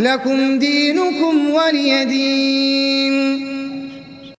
لكم دينكم ولي دين.